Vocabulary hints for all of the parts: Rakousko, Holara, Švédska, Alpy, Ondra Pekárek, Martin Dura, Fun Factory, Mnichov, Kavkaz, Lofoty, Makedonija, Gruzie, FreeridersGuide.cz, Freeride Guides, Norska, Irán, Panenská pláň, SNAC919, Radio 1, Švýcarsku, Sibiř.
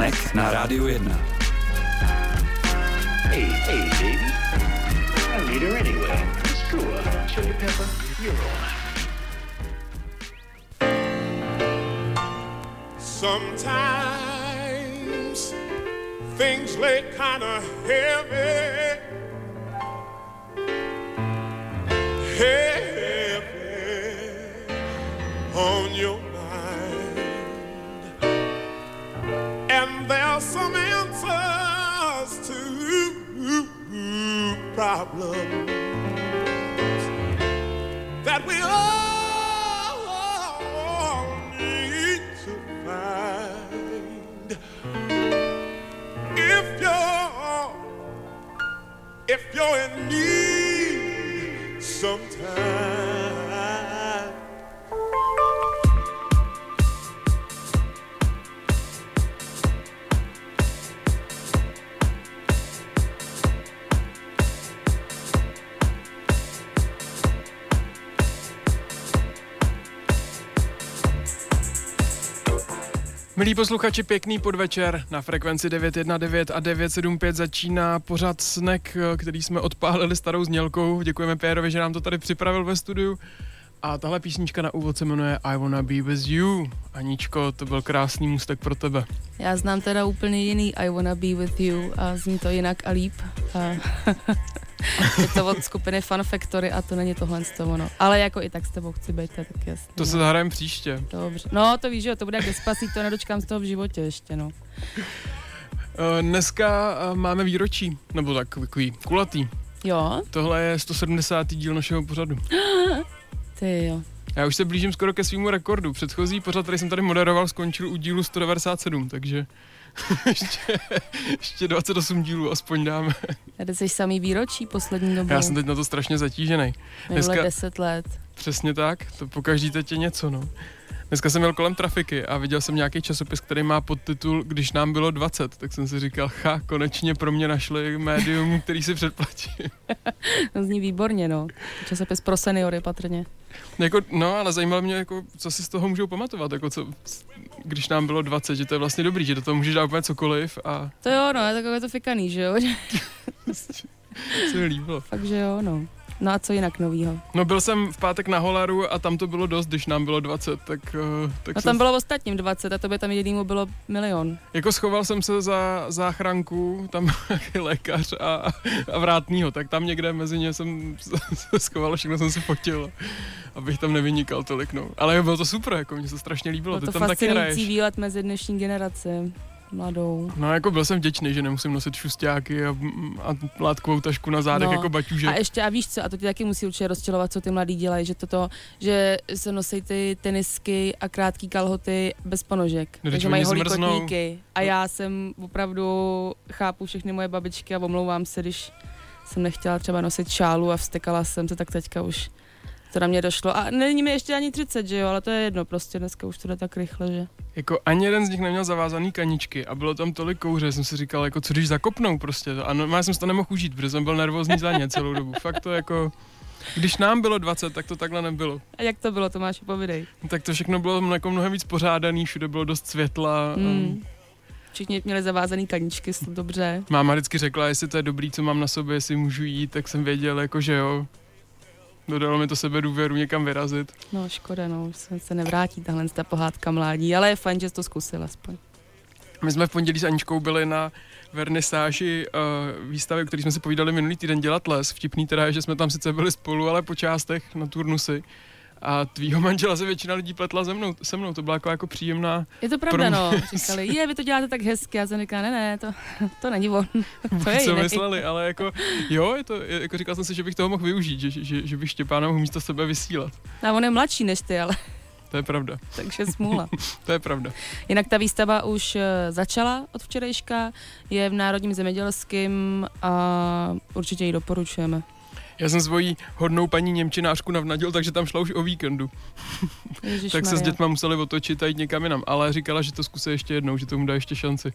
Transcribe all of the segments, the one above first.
Snack na Rádiu 1. Hey, baby. I need her anyway. Screw her. Chili pepper, you're on. Sometimes things lay kind of heavy. Heavy on your mind, and there's some answers to problems that we all need to find. If you're in need. Sometimes Milí posluchači, pěkný podvečer. Na frekvenci 919 a 975 začíná pořad Snack, který jsme odpálili starou znělkou. Děkujeme Pérovi, že nám to tady připravil ve studiu. A tahle písnička na úvod se jmenuje I Wanna Be With You. Aničko, to byl krásný můstek pro tebe. Já znám teda úplně jiný I Wanna Be With You a zní to jinak a líp. Je to od skupiny Fun Factory a to není tohle z toho, no. Ale jako i tak s tebou chci být, tak jasně. To se zahrajeme příště. Dobře. No, to víš, jo, to bude jak Despacito, to nedočkám z toho v životě ještě, no. Dneska máme výročí, nebo takový kulatý. Jo. Tohle je 170. díl našeho pořadu. Ty jo. Já už se blížím skoro ke svýmu rekordu. Předchozí pořad, který jsem tady moderoval, skončil u dílu 197, takže... ještě 28 dílů aspoň dáme. Tady jsi samý výročí poslední dobou. Já jsem teď na to strašně zatížený. Dneska 10 let. Přesně tak, to pokaždý teď je něco, no. Dneska jsem jel kolem trafiky a viděl jsem nějaký časopis, který má podtitul Když nám bylo 20, tak jsem si říkal, konečně pro mě našli médium, který si předplatí. No, zní výborně, no. Časopis pro seniory patrně. Jako, no, ale zajímalo mě, jako, co si z toho můžou pamatovat, jako co, když nám bylo 20, že to je vlastně dobrý, že do toho můžeš dát úplně cokoliv a... To jo, no, je takové to fikaný, že jo? Se mi líbilo. Takže jo, no. No a co jinak novýho? No, byl jsem v pátek na Holaru a tam to bylo dost, když nám bylo 20, tak no, tam bylo ostatním 20 a tobě tam jedinýmu bylo milion. Jako schoval jsem se za záchranku, tam je lékař a vrátnýho, tak tam někde mezi ně jsem se schoval, všechno jsem si fotil, abych tam nevynikal tolik, no. Ale bylo to super, jako mně se strašně líbilo. Bylo to tam fascinující výlet mezi dnešní generaci. Mladou. No, jako byl jsem vděčný, že nemusím nosit šustáky a látkovou tašku na zádech, no, jako baťuže. A ještě, a víš co, a to ti taky musí určitě rozčilovat, co ty mladí dělají, že toto, že se nosí ty tenisky a krátký kalhoty bez ponožek, no, takže mají holý kotníky. A já jsem opravdu chápu všechny moje babičky a omlouvám se, když jsem nechtěla třeba nosit šálu a vstekala jsem se, tak teďka už to na mě došlo. A není mi ještě ani 30, že jo, ale to je jedno, prostě dneska už to jde tak rychle, že... Jako ani jeden z nich neměl zavázaný kaničky a bylo tam tolik kouře, jsem si říkal, jako co když zakopnou prostě. A normálně jsem si to nemohl užít, protože jsem byl nervózní za ně celou dobu. Fakt to jako... Když nám bylo 20, tak to takhle nebylo. A jak to bylo, Tomáši, povidej. Tak to všechno bylo jako mnohem víc pořádaný, všude bylo dost světla. Všichni měli zavázaný kaničky, to dobře. Máma vždycky řekla, jestli to je dobrý, co mám na sobě, jestli můžu jít, tak jsem věděl, jako že jo. Dodalo mi to sebedůvěru někam vyrazit. No, škoda, no, se nevrátí tahle ta pohádka mládí, ale je fajn, že jsi to zkusil aspoň. My jsme v pondělí s Aničkou byli na vernisáži výstavy, o které jsme si povídali minulý týden, dělat les. Vtipný teda je, že jsme tam sice byli spolu, ale po částech na turnusy. A tvýho manžela se většina lidí pletla se mnou, to byla jako příjemná... Je to pravda, no, říkali, vy to děláte tak hezky, já jsem říkala, ne, to není on, to je jiný. Co mysleli, ale jako, jo, je to, jako říkal jsem si, že bych toho mohl využít, že bych Štěpána mohl místo sebe vysílat. A on je mladší než ty, ale... To je pravda. Takže smůla. To je pravda. Jinak ta výstava už začala od včerejška, je v Národním zemědělským a určitě ji doporučujeme. Já jsem svoji hodnou paní němčinářku navnadil, takže tam šla už o víkendu. Tak se s dětma museli otočit a jít někam jinam, ale říkala, že to zkusí ještě jednou, že tomu dá ještě šanci.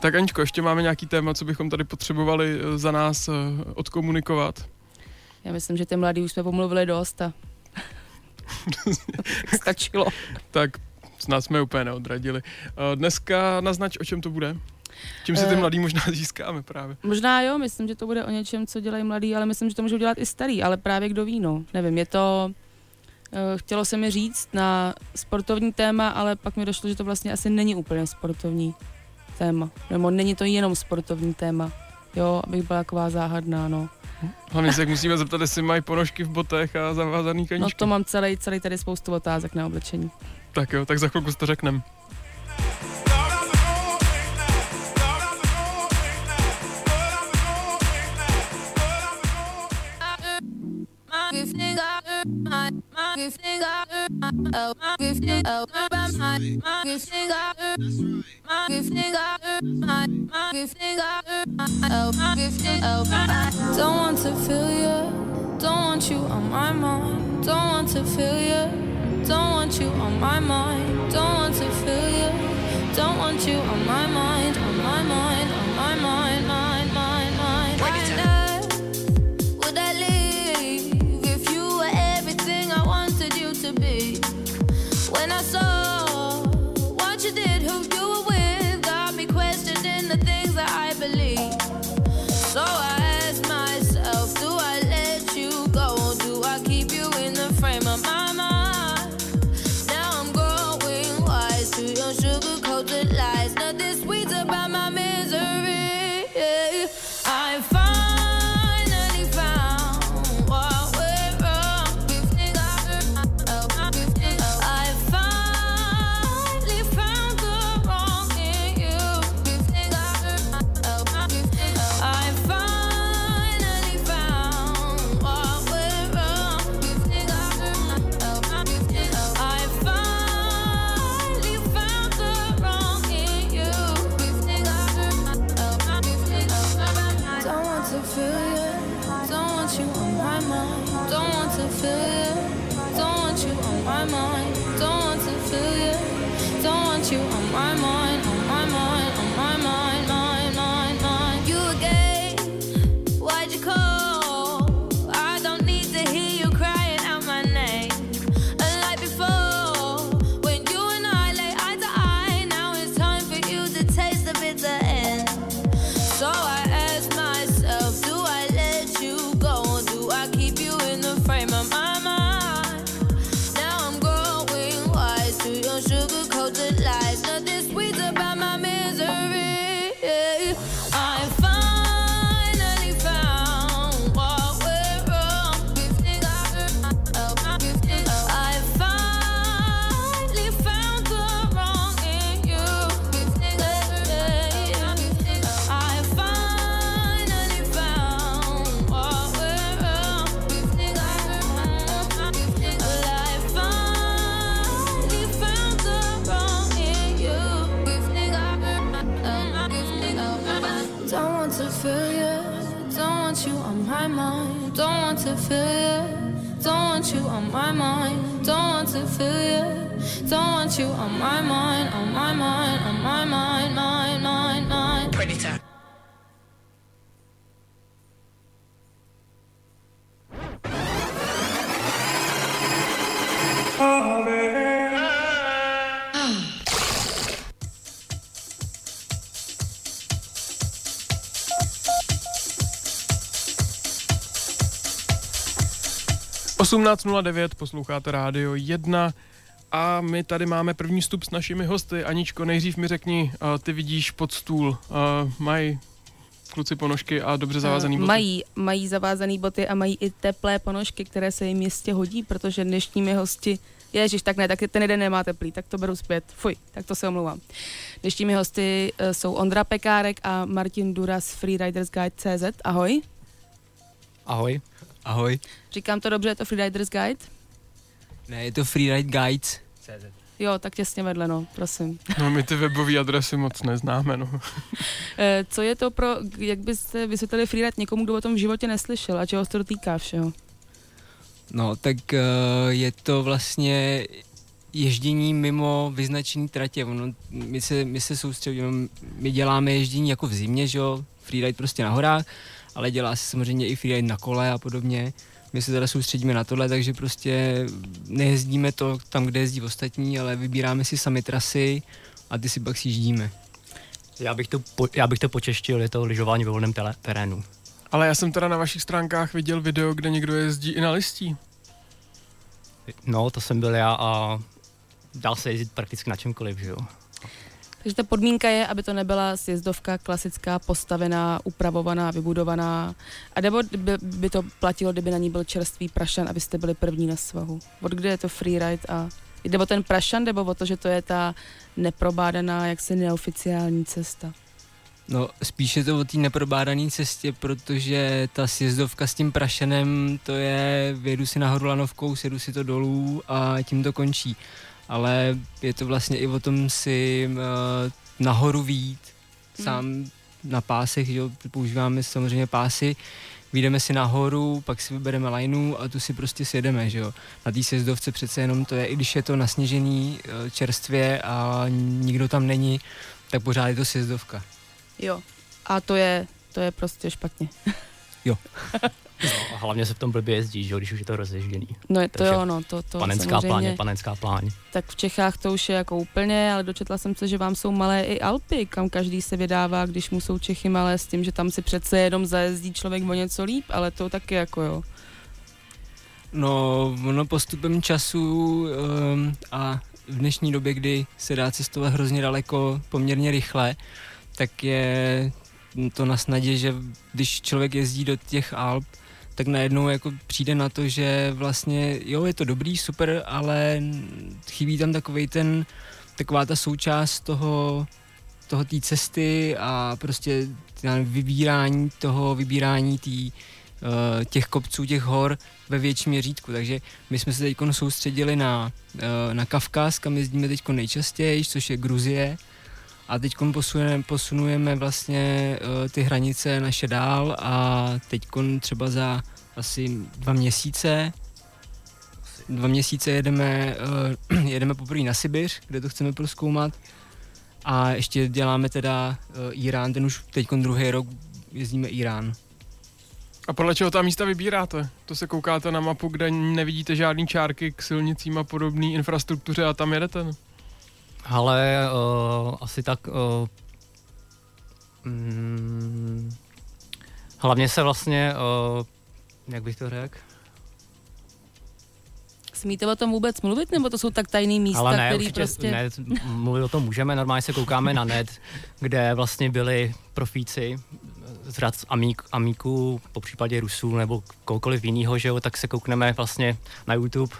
Tak Aničko, ještě máme nějaký téma, co bychom tady potřebovali za nás odkomunikovat? Já myslím, že ty mladí už jsme pomluvili dost a stačilo. Tak Snad jsme úplně neodradili. Dneska naznač, o čem to bude. Čím si ty mladý možná získáme právě. Možná jo, myslím, že to bude o něčem, co dělají mladí, ale myslím, že to můžou dělat i starý, ale právě kdo ví, no. Nevím, je to... Chtělo se mi říct na sportovní téma, ale pak mi došlo, že to vlastně asi není úplně sportovní téma. Nebo není to jenom sportovní téma. Jo, abych byla taková záhadná, no. Hlavně se musíme zeptat, jestli mají ponožky v botech a zavázaný kaníčky. No to mám celý tady spoustu otázek na oblečení. Tak jo, tak za chvilku si to řekneme. Don't want to feel you, don't want you on my mind. Don't want to feel you, don't want you on my mind. Don't want to feel you, don't want you on my mind, on my mind, on my mind, mind, mind, mind. Would I leave if you were everything I wanted you to be? When I saw what you did, who you were with, got me questioning the things that I believe. So I asked myself, do I let you go? Or do I keep you in the frame of my mind? Now I'm growing wise to your sugar-coated lies. Nothing sweet about my misery. I'm finally found what went wrong. I finally found the wrong in you. I finally found what went wrong. I finally found the wrong in you. Don't want to feel you, don't want you on my mind. Don't want to feel you, don't want you on my mind. Don't want to feel you, don't want you on my mind, on my mind, on my mind, mind, mind, mind. You again, why'd you call? I don't need to hear you crying out my name. Unlike before, when you and I lay eye to eye, now it's time for you to taste the bitter end. So I ask myself, do I let you go? Or do I keep you in the frame of my mind? Now I'm growing wise to your sugar-coated lies. Nothing sweet about my misery. I finally found what went wrong. I finally found the wrong in you. I finally found what went wrong. I finally found the wrong in you. Don't want to feel you, don't want you on my mind. Don't want to feel you, don't want you on my mind. Don't want to feel you, don't want you on my mind, on my mind, on my mind, mind, mind, mind. V 18:09 posloucháte Rádio 1 a my tady máme první vstup s našimi hosty. Aničko, nejdřív mi řekni, ty vidíš pod stůl, mají kluci ponožky a dobře zavázaný boty? Mají zavázaný boty a mají i teplé ponožky, které se jim jistě hodí, protože dnešními hosty... Ježiš, tak ne, tak ten jeden nemá teplý, tak to beru zpět. Fuj, tak to se omlouvám. Dnešními hosty jsou Ondra Pekárek a Martin Dura z FreeridersGuide.cz. Ahoj. Ahoj. Ahoj. Říkám to dobře, je to Freeriders Guide? Ne, je to Freeride Guides. Jo, tak těsně vedle, no, prosím. No, my ty webové adresy moc neznáme, no. Co je to pro, jak byste vysvětlili freeride někomu, kdo o tom v životě neslyšel a čeho se to dotýká všeho? No, tak je to vlastně ježdění mimo vyznačený tratě. Ono, my se soustředíme, my děláme ježdění jako v zimě, že jo, freeride prostě na horách, ale dělá se samozřejmě i freeride na kole a podobně. My se teda soustředíme na tohle, takže prostě nejezdíme to tam, kde jezdí ostatní, ale vybíráme si sami trasy a ty si pak sjíždíme. Já bych to počeštil, je to lyžování ve volném terénu. Ale já jsem teda na vašich stránkách viděl video, kde někdo jezdí i na listí. No, to jsem byl já a dal se jezdit prakticky na čemkoliv, že jo. Takže ta podmínka je, aby to nebyla sjezdovka klasická, postavená, upravovaná, vybudovaná. A nebo by to platilo, kdyby na ní byl čerstvý prašan, abyste byli první na svahu. Od kde je to freeride a... Jde o ten prašan, nebo o to, že to je ta neprobádaná, jaksi neoficiální cesta? No, spíše to o té neprobádané cestě, protože ta sjezdovka s tím prašenem, to je, jedu si nahoru lanovkou, sjedu si to dolů a tím to končí. Ale je to vlastně i o tom si nahoru vyjít, sám na pásech, že jo, používáme samozřejmě pásy, vyjdeme si nahoru, pak si vybereme lajnu a tu si prostě sjedeme, že jo. Na té sjezdovce přece jenom to je, i když je to nasněžený čerstvě a nikdo tam není, tak pořád je to sjezdovka. Jo, a to je prostě špatně. Jo. No, a hlavně se v tom blbě jezdí, že jo, když už je to rozježděný. No je to jo, no to Panenská pláň. Tak v Čechách to už je jako úplně, ale dočetla jsem se, že vám jsou malé i Alpy, kam každý se vydává, když mu jsou Čechy malé, s tím, že tam si přece jenom zajezdí člověk o něco líp, ale to taky jako jo. No, ono postupem času a v dnešní době, kdy se dá cestovat hrozně daleko, poměrně rychle, tak je to na snadě, že když člověk jezdí do těch Alp, tak najednou jako přijde na to, že vlastně jo, je to dobrý, super, ale chybí tam taková ta součást toho té cesty a prostě vybírání těch kopců, těch hor ve větším měřítku. Takže my jsme se teď soustředili na Kavkaz, kam jezdíme teď nejčastěji, což je Gruzie. A teď posunujeme vlastně ty hranice naše dál a teď třeba za asi 2 měsíce. Jedeme poprvé na Sibiř, kde to chceme prozkoumat. A ještě děláme teda Irán, ten už teď 2. rok jezdíme Irán. A podle čeho ta místa vybíráte? To se koukáte na mapu, kde nevidíte žádný čárky k silnicím a podobné infrastruktuře a tam jedete? Ale asi tak hlavně se vlastně, jak bych to řekl? Smíte o tom vůbec mluvit, nebo to jsou tak tajný místa, ale ne, který určitě, prostě... Ne, mluvit o tom můžeme, normálně se koukáme na net, kde vlastně byli profíci z rad amíků, popřípadě Rusů nebo kohokoliv jinýho, že jo, tak se koukneme vlastně na YouTube,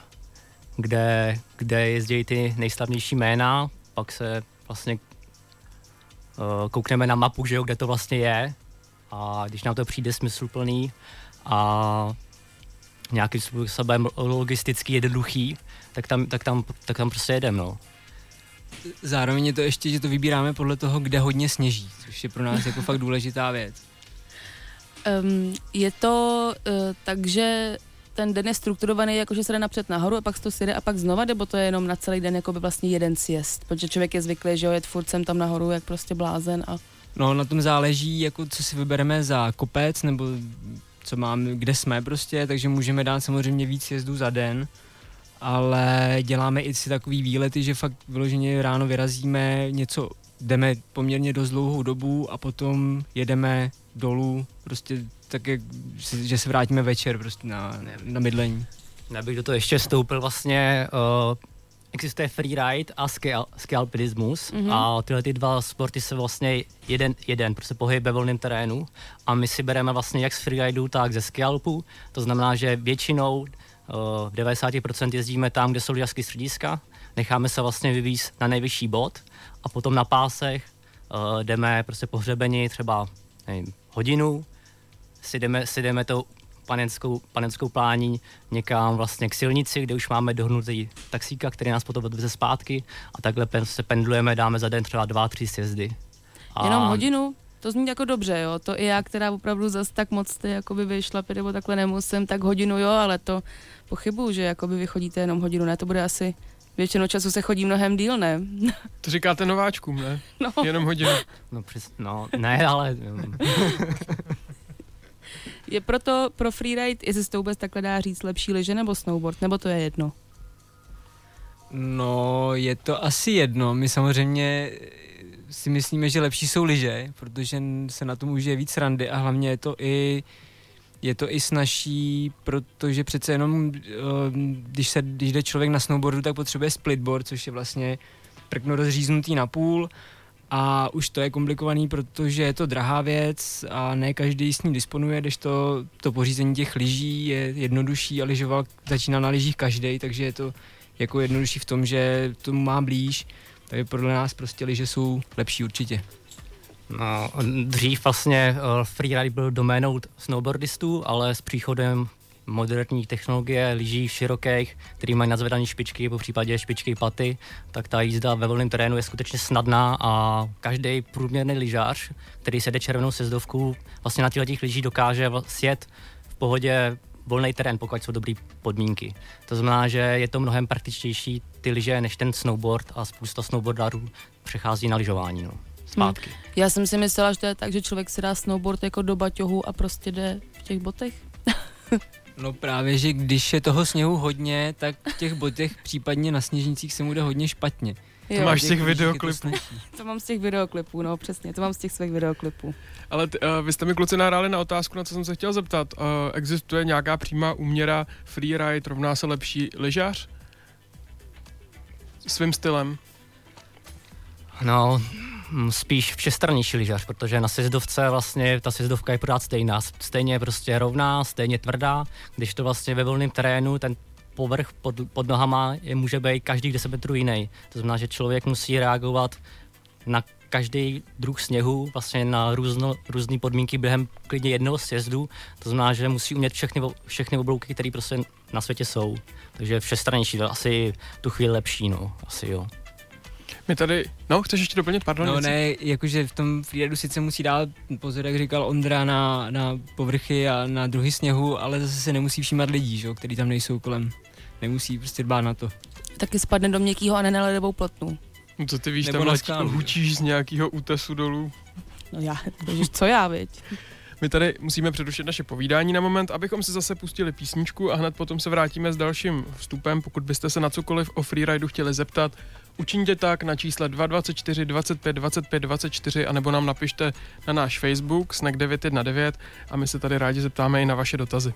kde jezdí ty nejslavnější jména, pak se vlastně koukneme na mapu, že jo, kde to vlastně je, a když nám to přijde smysluplný a nějakým způsobem logisticky jednoduchý, tak tam prostě jedeme, no. Zároveň je to ještě, že to vybíráme podle toho, kde hodně sněží, což je pro nás jako fakt důležitá věc. Je to tak, že ten den je strukturovaný, jakože se jde napřed nahoru a pak se to sjede a pak znova, nebo to je jenom na celý den jako by vlastně jeden sjezd, protože člověk je zvyklý, že jo, jet furt sem tam nahoru, jak prostě blázen a... No, na tom záleží, jako co si vybereme za kopec, nebo co máme, kde jsme prostě, takže můžeme dát samozřejmě víc sjezdů za den, ale děláme i si takový výlety, že fakt vyloženě ráno vyrazíme něco, jdeme poměrně dost dlouhou dobu a potom jedeme dolů, prostě tak, že se vrátíme večer prostě na bydlení. Já bych do toho ještě vstoupil vlastně, existuje freeride a skialpinismus a tyhle ty dva sporty se vlastně jeden prostě pohyb ve volném terénu a my si bereme vlastně jak z freeridu, tak ze skialpu, to znamená, že většinou v 90% jezdíme tam, kde jsou lyžařské střediska, necháme se vlastně vyvízt na nejvyšší bod a potom na pásech jdeme prostě po hřebeni třeba hodinu, si jdeme tou panenskou plání někam vlastně k silnici, kde už máme dohnutý taxíka, který nás potom odveze zpátky a takhle se pendlujeme, dáme za den třeba 2-3 sjezdy. A... Jenom hodinu? To zní jako dobře, jo? To i já, která opravdu zas tak moc ty jakoby vyšlapy nebo takhle nemusím, tak hodinu jo, ale to pochybuju, že jakoby vy chodíte jenom hodinu, ne? To bude asi... Většinou času se chodí mnohem díl, ne? To říkáte nováčkům, ne? No. Jenom hodinu. No, ne, ale... Je proto pro freeride, jestli se to vůbec takhle dá říct, lepší lyže nebo snowboard, nebo to je jedno? No, je to asi jedno. My samozřejmě si myslíme, že lepší jsou lyže, protože se na tom užije víc randy a hlavně je to i snažší, protože přece jenom, když jde člověk na snowboardu, tak potřebuje splitboard, což je vlastně prkno rozříznutý na půl a už to je komplikovaný, protože je to drahá věc a ne každý s ní disponuje, kdežto to pořízení těch lyží je jednodušší a lyžoval začíná na lyžích každý, takže je to jako jednodušší v tom, že to má blíž, takže podle nás prostě lyže jsou lepší určitě. No, dřív vlastně freeride byl doménou snowboardistů, ale s příchodem moderní technologie, lyží širokých, který mají nadzvedané špičky, po případě špičky paty, tak ta jízda ve volném terénu je skutečně snadná a každý průměrný lyžář, který se jde červenou sjezdovku, vlastně na těch lyžích dokáže sjet v pohodě volný terén, pokud jsou dobré podmínky. To znamená, že je to mnohem praktičtější ty lyže než ten snowboard a spousta snowboardarů přechází na lyžování. No. Zpátky. Já jsem si myslela, že to je tak, že člověk si dá snowboard jako do baťohu a prostě jde v těch botech. No právě, že když je toho sněhu hodně, tak v těch botech, případně na sněžnicích se mu jde hodně špatně. Jo. To máš z těch videoklipů. To mám z těch videoklipů, no přesně, to mám z těch svých videoklipů. Ale vy jste mi kluci nahráli na otázku, na co jsem se chtěl zeptat. Existuje nějaká přímá úměra freeride rovná se lepší lyžař? Svým stylem? No... Spíš všestrannější lyžař, protože na sjezdovce vlastně ta sjezdovka je pořád stejná. Stejně prostě rovná, stejně tvrdá, když to vlastně ve volném terénu ten povrch pod nohama může být každý 10 metrů jiný. To znamená, že člověk musí reagovat na každý druh sněhu, vlastně na různé podmínky během klidně jednoho sjezdu. To znamená, že musí umět všechny oblouky, které prostě na světě jsou. Takže všestrannější, to asi tu chvíli lepší, no, asi jo. My tady, no, chceš ještě doplnit, pardon? No něco? Ne, jakože v tom freeridu sice musí dát pozor, jak říkal Ondra, na povrchy a na druhy sněhu, ale zase se nemusí všímat lidí, že, který tam nejsou kolem. Nemusí prostě dbát na to. Taky spadne do měkkýho a nenaledovou plotnu. No co ty víš, nebo tam hučíš z nějakého útesu dolů. No já, co já, viď? My tady musíme přerušit naše povídání na moment, abychom si zase pustili písničku a hned potom se vrátíme s dalším vstupem. Pokud byste se na cokoliv o freeridu chtěli zeptat, učiňte tak na čísle 224 25 25 24 anebo nám napište na náš Facebook SNAC919 a my se tady rádi zeptáme i na vaše dotazy.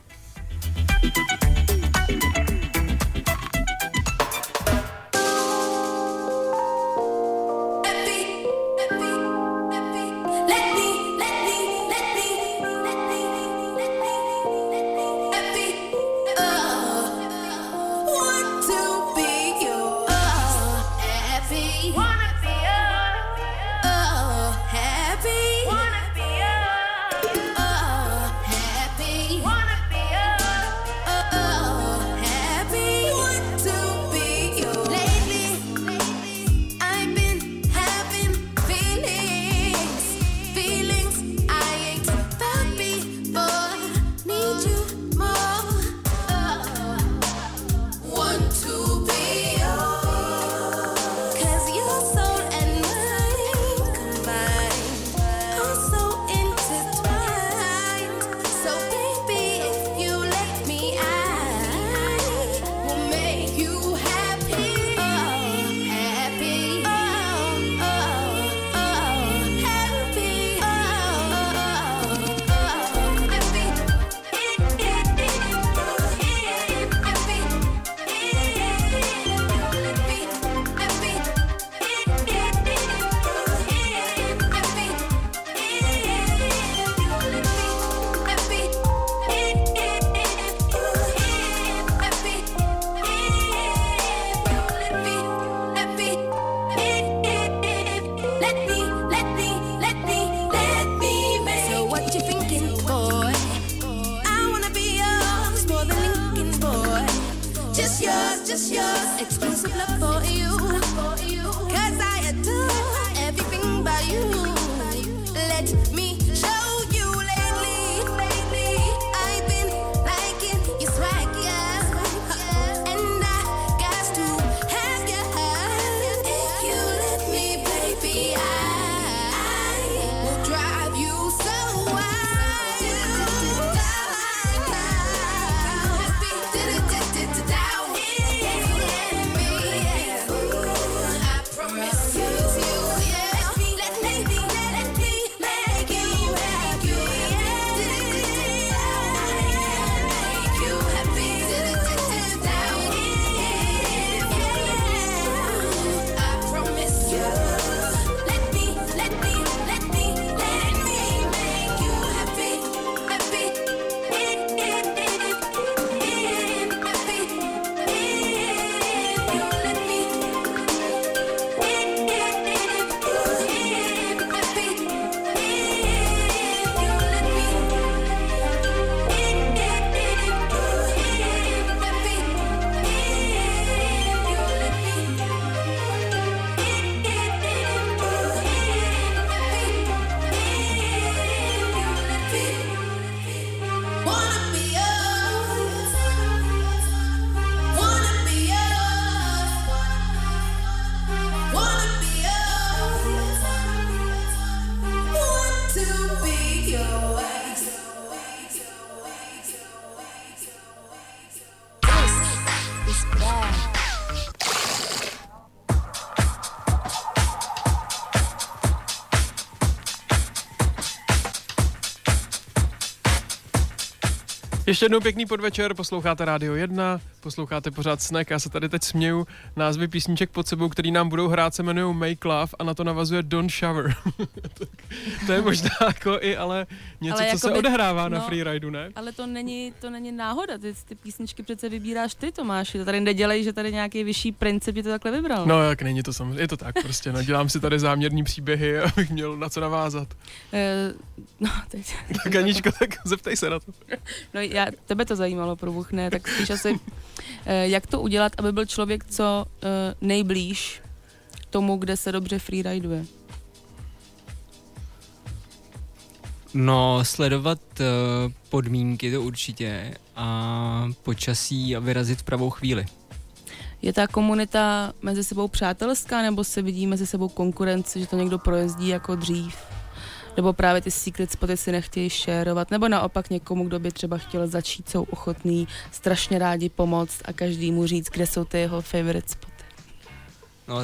Ještě jednou pěkný podvečer, posloucháte Radio 1, posloucháte pořád SNAC, já se tady teď směju. Názvy písniček pod sebou, který nám budou hrát, se jmenují Make Love a na to navazuje Don't Shower. To je možná jako i ale něco, ale co jako se odehrává na Freeridu, ne? Ale to není náhoda, ty písničky přece vybíráš ty, Tomáši, to tady nedělej, že tady nějaký vyšší princip je to takhle vybral. No jak není to samozřejmě, je to tak prostě, nadělám si tady záměrní příběhy, abych měl na co navázat. No teď. Tak Aničko, tak zeptej se na to. No já, tebe to zajímalo, probůh ne, tak spíš asi, jak to udělat, aby byl člověk co nejblíž tomu, kde se dobře freeriduje. No, sledovat podmínky to určitě a počasí a vyrazit v pravou chvíli. Je ta komunita mezi sebou přátelská, nebo se vidí mezi sebou konkurence, že to někdo projezdí jako dřív? Nebo právě ty secret spoty si nechtějí šerovat, nebo naopak někomu, kdo by třeba chtěl začít, jsou ochotný, strašně rádi pomoct a každý mu říct, kde jsou ty jeho favorite spoty? No,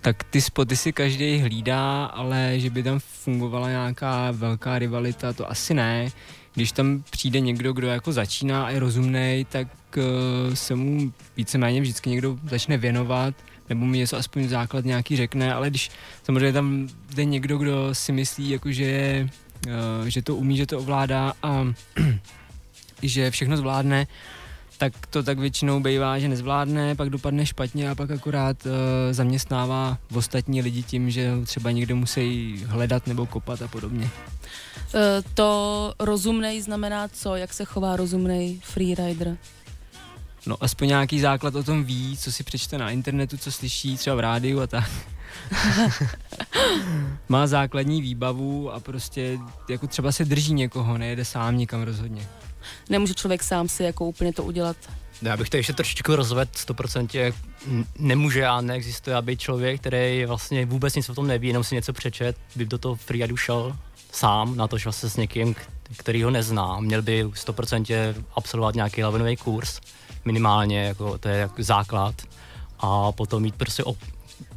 tak ty spoty si každý hlídá, ale že by tam fungovala nějaká velká rivalita, to asi ne. Když tam přijde někdo, kdo jako začíná a je rozumnej, tak se mu víceméně vždycky někdo začne věnovat, nebo mi něco aspoň základ nějaký řekne, ale když samozřejmě tam jde někdo, kdo si myslí, jako že to umí, že to ovládá a že všechno zvládne, tak to tak většinou bývá, že nezvládne, pak dopadne špatně a pak akorát zaměstnává ostatní lidi tím, že třeba někde musí hledat nebo kopat a podobně. To rozumnej znamená co? Jak se chová rozumnej freerider? No aspoň nějaký základ o tom ví, co si přečte na internetu, co slyší třeba v rádiu a tak. Má základní výbavu a prostě jako třeba se drží někoho, nejede sám nikam rozhodně. Nemůže člověk sám si jako úplně to udělat. Já bych to ještě trošičku rozvedl, 100% nemůže a neexistuje, aby člověk, který vlastně vůbec nic o tom neví, jenom si něco přečet, by do toho freeridu šel sám, na to, že vlastně s někým, který ho nezná. Měl by 100% absolvovat nějaký lavinový kurz, minimálně, jako to je jako základ, a potom mít prostě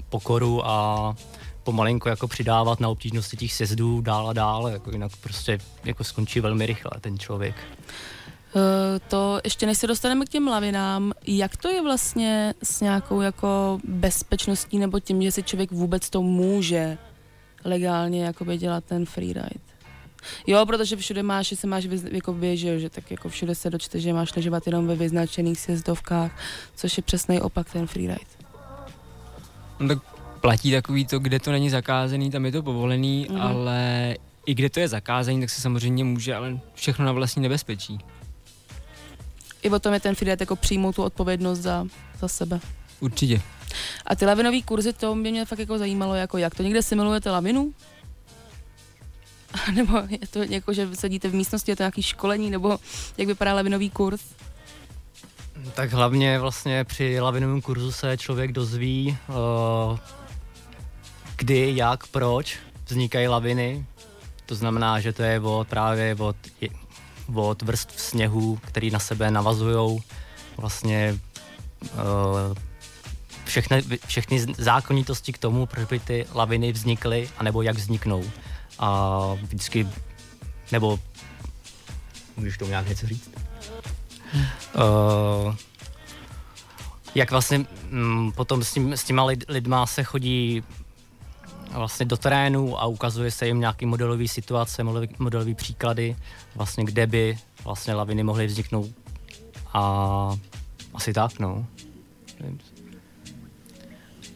pokoru a pomalinko jako přidávat na obtížnosti těch sjezdů dál a dál, jako jinak prostě jako skončí velmi rychle ten člověk. To ještě než se dostaneme k těm lavinám, jak to je vlastně s nějakou jako bezpečností nebo tím, že si člověk vůbec to může legálně jakoby dělat ten freeride? Jo, protože všude máš, se máš jakoby, že tak jako všude se dočte, že máš ležovat jenom ve vyznačených sjezdovkách, což je přesný opak ten freeride. No tak platí takový to, kde to není zakázaný, tam je to povolený, ale i kde to je zakázaný, tak se samozřejmě může, ale všechno na vlastní nebezpečí. I o tom je ten freeride jako přijmout tu odpovědnost za sebe. Určitě. A ty lavinový kurzy, to mě fakt jako zajímalo, jako jak to někde simulujete lavinu? Nebo je to jako, že sedíte v místnosti, je to nějaký školení, nebo jak vypadá lavinový kurz? Tak hlavně vlastně při lavinovém kurzu se člověk dozví, kdy, jak, proč vznikají laviny. To znamená, že to je od vrstv sněhu, který na sebe navazují. Vlastně všechny zákonitosti k tomu, proč by ty laviny vznikly, anebo jak vzniknou. A vždycky, nebo můžeš tomu nějak něco říct? Jak vlastně potom s těma lidma se chodí vlastně do terénu a ukazuje se jim nějaký modelový situace, modelový příklady, vlastně kde by vlastně laviny mohly vzniknout a asi tak, no.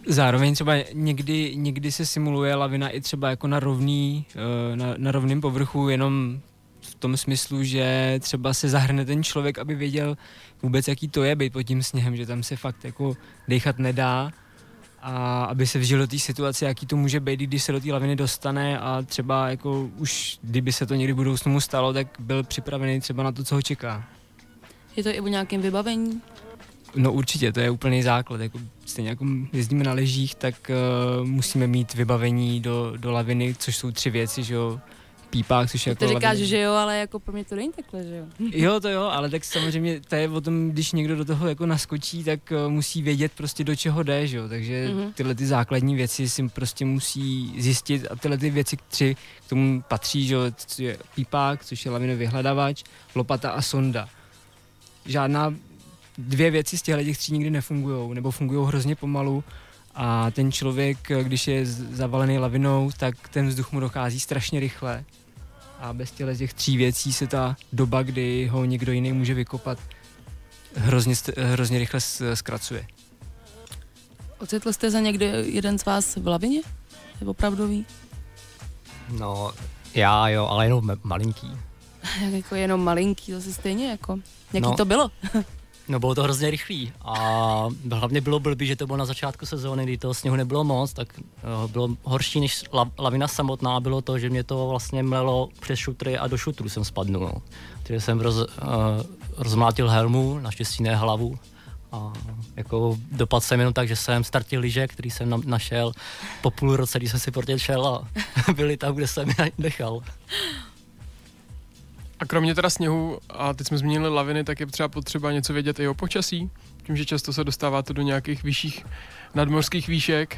Zároveň třeba někdy se simuluje lavina i třeba jako na rovném povrchu, jenom v tom smyslu, že třeba se zahrne ten člověk, aby věděl vůbec, jaký to je být pod tím sněhem, že tam se fakt jako dýchat nedá a aby se vžil do té situace, jaký to může být, když se do té laviny dostane a třeba jako už, kdyby se to někdy v budoucnu mu stalo, tak byl připravený třeba na to, co ho čeká. Je to i o nějakém vybavení? No určitě, to je úplný základ, jako stejně jako jezdíme na lyžích, tak musíme mít vybavení do laviny, což jsou 3 věci, že jo, pípák, což je jako laviny. Ty říkáš, že jo, ale jako pro mě to není takhle, že jo? Jo, to jo, ale tak samozřejmě to je o tom, když někdo do toho jako naskočí, tak musí vědět prostě do čeho jde, že jo, takže tyhle ty základní věci si prostě musí zjistit a tyhle ty věci 3 k tomu patří, že jo, což je pípák, což je lavinový hledavač, lopata a sonda. žádná dvě věci z těchto tří nikdy nefungujou, nebo fungují hrozně pomalu a ten člověk, když je zavalený lavinou, tak ten vzduch mu dochází strašně rychle a bez těch tří věcí se ta doba, kdy ho někdo jiný může vykopat, hrozně rychle zkracuje. Ocitl jste za někdy jeden z vás v lavině? Je opravdový? No, já jo, ale jenom malinký. Jak jako jenom malinký, zase stejně jako. Jaký to bylo? No bylo to hrozně rychlý a hlavně bylo blbý, že to bylo na začátku sezóny, kdy toho sněhu nebylo moc, tak bylo horší než lavina samotná, bylo to, že mě to vlastně mlelo přes šutry a do šutrů jsem spadnul. No. Takže jsem rozmlátil helmu, naštěstí ne hlavu. A jako dopad jsem jenom tak, že jsem ztratil lyže, který jsem našel po půl roce, když jsem si protěšel a byli tam, kde jsem je nechal. A kromě teda sněhu, a teď jsme zmínili laviny, tak je potřeba něco vědět i o počasí, tím, že často se dostáváte do nějakých vyšších nadmořských výšek.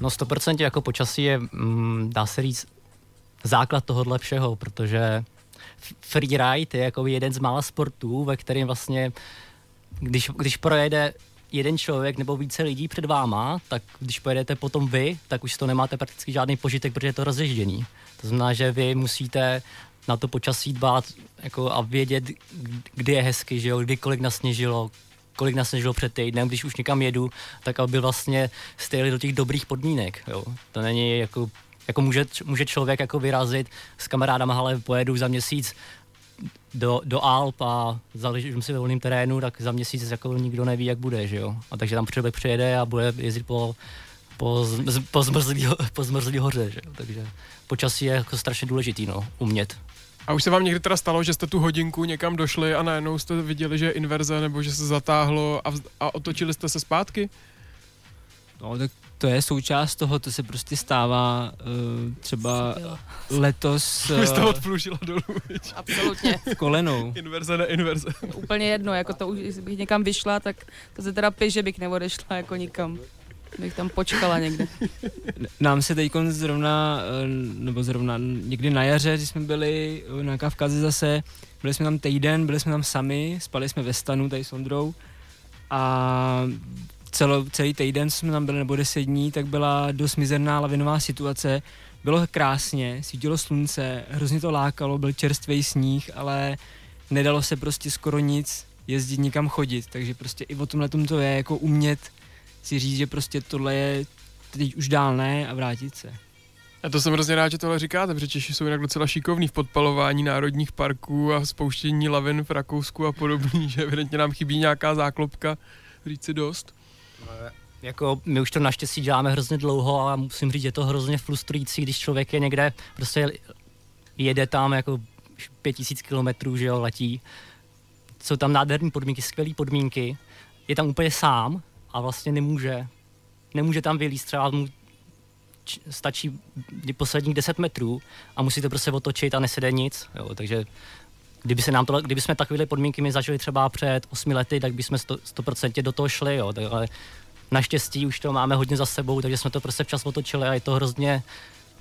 No 100% jako počasí je, dá se říct, základ tohohle všeho, protože freeride je jako jeden z mála sportů, ve kterém vlastně když projede jeden člověk nebo více lidí před váma, tak když pojedete potom vy, tak už to nemáte prakticky žádný požitek, protože je to rozježdění. To znamená, že vy musíte na to počasí dbát jako a vědět, kdy je hezky, že jo, kdy kolik nasněžilo před týdnem, když už někam jedu, tak aby vlastně stejli do těch dobrých podmínek. Jo. To není jako může člověk jako vyrazit s kamarádama, ale pojedu za měsíc do Alp a zaležím si ve volném terénu, tak za měsíc jako nikdo neví, jak bude, že jo. A takže tam člověk přijede a bude jezdit po zmrzlý hoře, že jo. Takže počasí je jako strašně důležitý, no, umět. A už se vám někdy teda stalo, že jste tu hodinku někam došli a najednou jste viděli, že je inverze nebo že se zatáhlo a otočili jste se zpátky? No, tak to je součást toho, to se prostě stává třeba letos... Vy jste odplužila dolů, víč? Absolutně. S kolenou. Inverze, neinverze. Úplně jedno, jako to už, jestli bych někam vyšla, tak to se teda píš, že bych neodešla jako nikam. Bych tam počkala někde. Nám se teď zrovna někdy na jaře, když jsme byli na Kavkaze zase, byli jsme tam týden, byli jsme tam sami, spali jsme ve stanu tady s Ondrou a celý týden, co jsme tam byli, nebo 10 dní, tak byla dost mizerná lavinová situace. Bylo krásně, svítilo slunce, hrozně to lákalo, byl čerstvý sníh, ale nedalo se prostě skoro nic jezdit, nikam chodit, takže prostě i o tomhletom to je, jako umět si říct, že prostě tohle je teď už dál ne a vrátit se. A to jsem hrozně rád, že tohle říkáte, protože Češi jsou jinak docela šikovní v podpalování národních parků a spouštění lavin v Rakousku a podobně, že evidentně nám chybí nějaká záklopka, říct si dost. Jako my už to naštěstí děláme hrozně dlouho a musím říct, je to hrozně frustrující, když člověk je někde, prostě jede tam jako 5000 kilometrů, že jo, letí. Jsou tam nádherné podmínky, skvělé podmínky, je tam úplně sám a vlastně nemůže tam vylízt, třeba mu stačí posledních 10 metrů a musí to prostě otočit a nesede nic, jo, takže... Kdyby jsme takovéhle podmínky my zažili třeba před 8 lety, tak bychom 100% do toho šli, jo. Tak, ale naštěstí už to máme hodně za sebou, takže jsme to prostě včas otočili a je to hrozně